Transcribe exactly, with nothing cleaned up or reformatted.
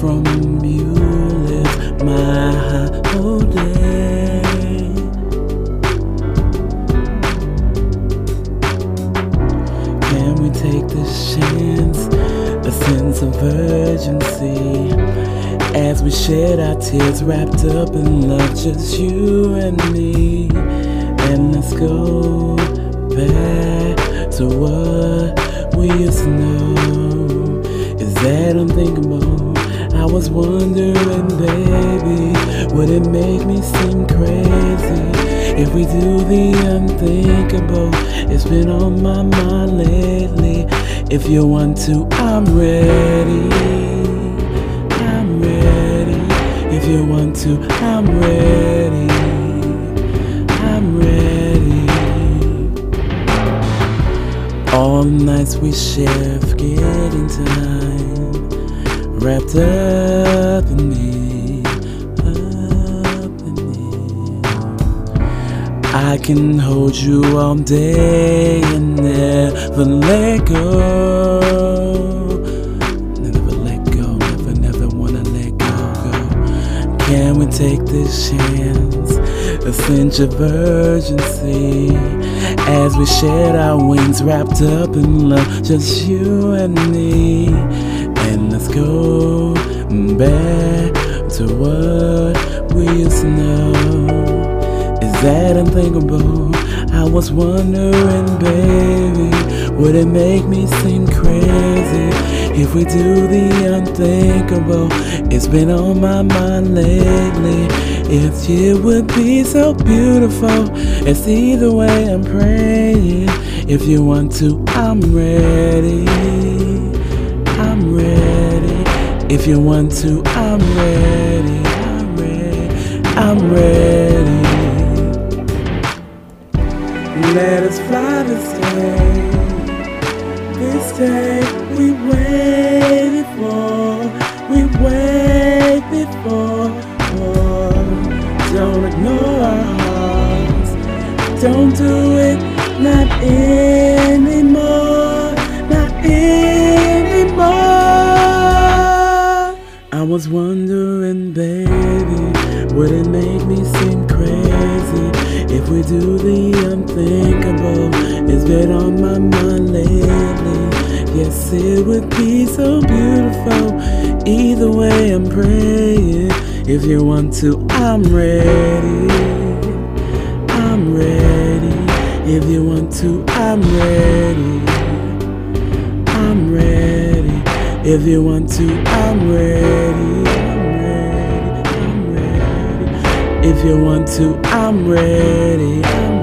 from you live my whole day. Can we take this chance, a sense of urgency, as we shed our tears wrapped up in love, just you and me? And let's go back to what we used to know. Is that unthinkable? I was wondering, baby, would it make me seem crazy if we do the unthinkable? It's been on my mind lately. If you want to, I'm ready. I'm ready. If you want to, I'm ready. I'm ready. All nights we share forgetting time, wrapped up in me, up in me. I can hold you all day and never let go. Never let go, never, never wanna let go, go. Can we take this chance? A sense of urgency, as we shed our wings wrapped up in love, just you and me. And let's go back to what we used to know. Is that unthinkable? I was wondering, baby, would it make me seem crazy if we do the unthinkable? It's been on my mind lately. If you would be so beautiful, it's either way I'm praying. If you want to, I'm ready. I'm ready. If you want to, I'm ready. I'm ready. I'm ready. Let us fly this day. This day we waited for. We waited for. Don't ignore our hearts. Don't do it, not anymore, not anymore. I was wondering, baby, would it make me seem crazy if we do the unthinkable? It's been on my mind lately. Yes, it would be so beautiful. Either way, I'm praying. If you want to, I'm ready. I'm ready. If you want to, I'm ready. I'm ready. If you want to, I'm ready. I'm ready. I'm ready. If you want to, I'm ready. I'm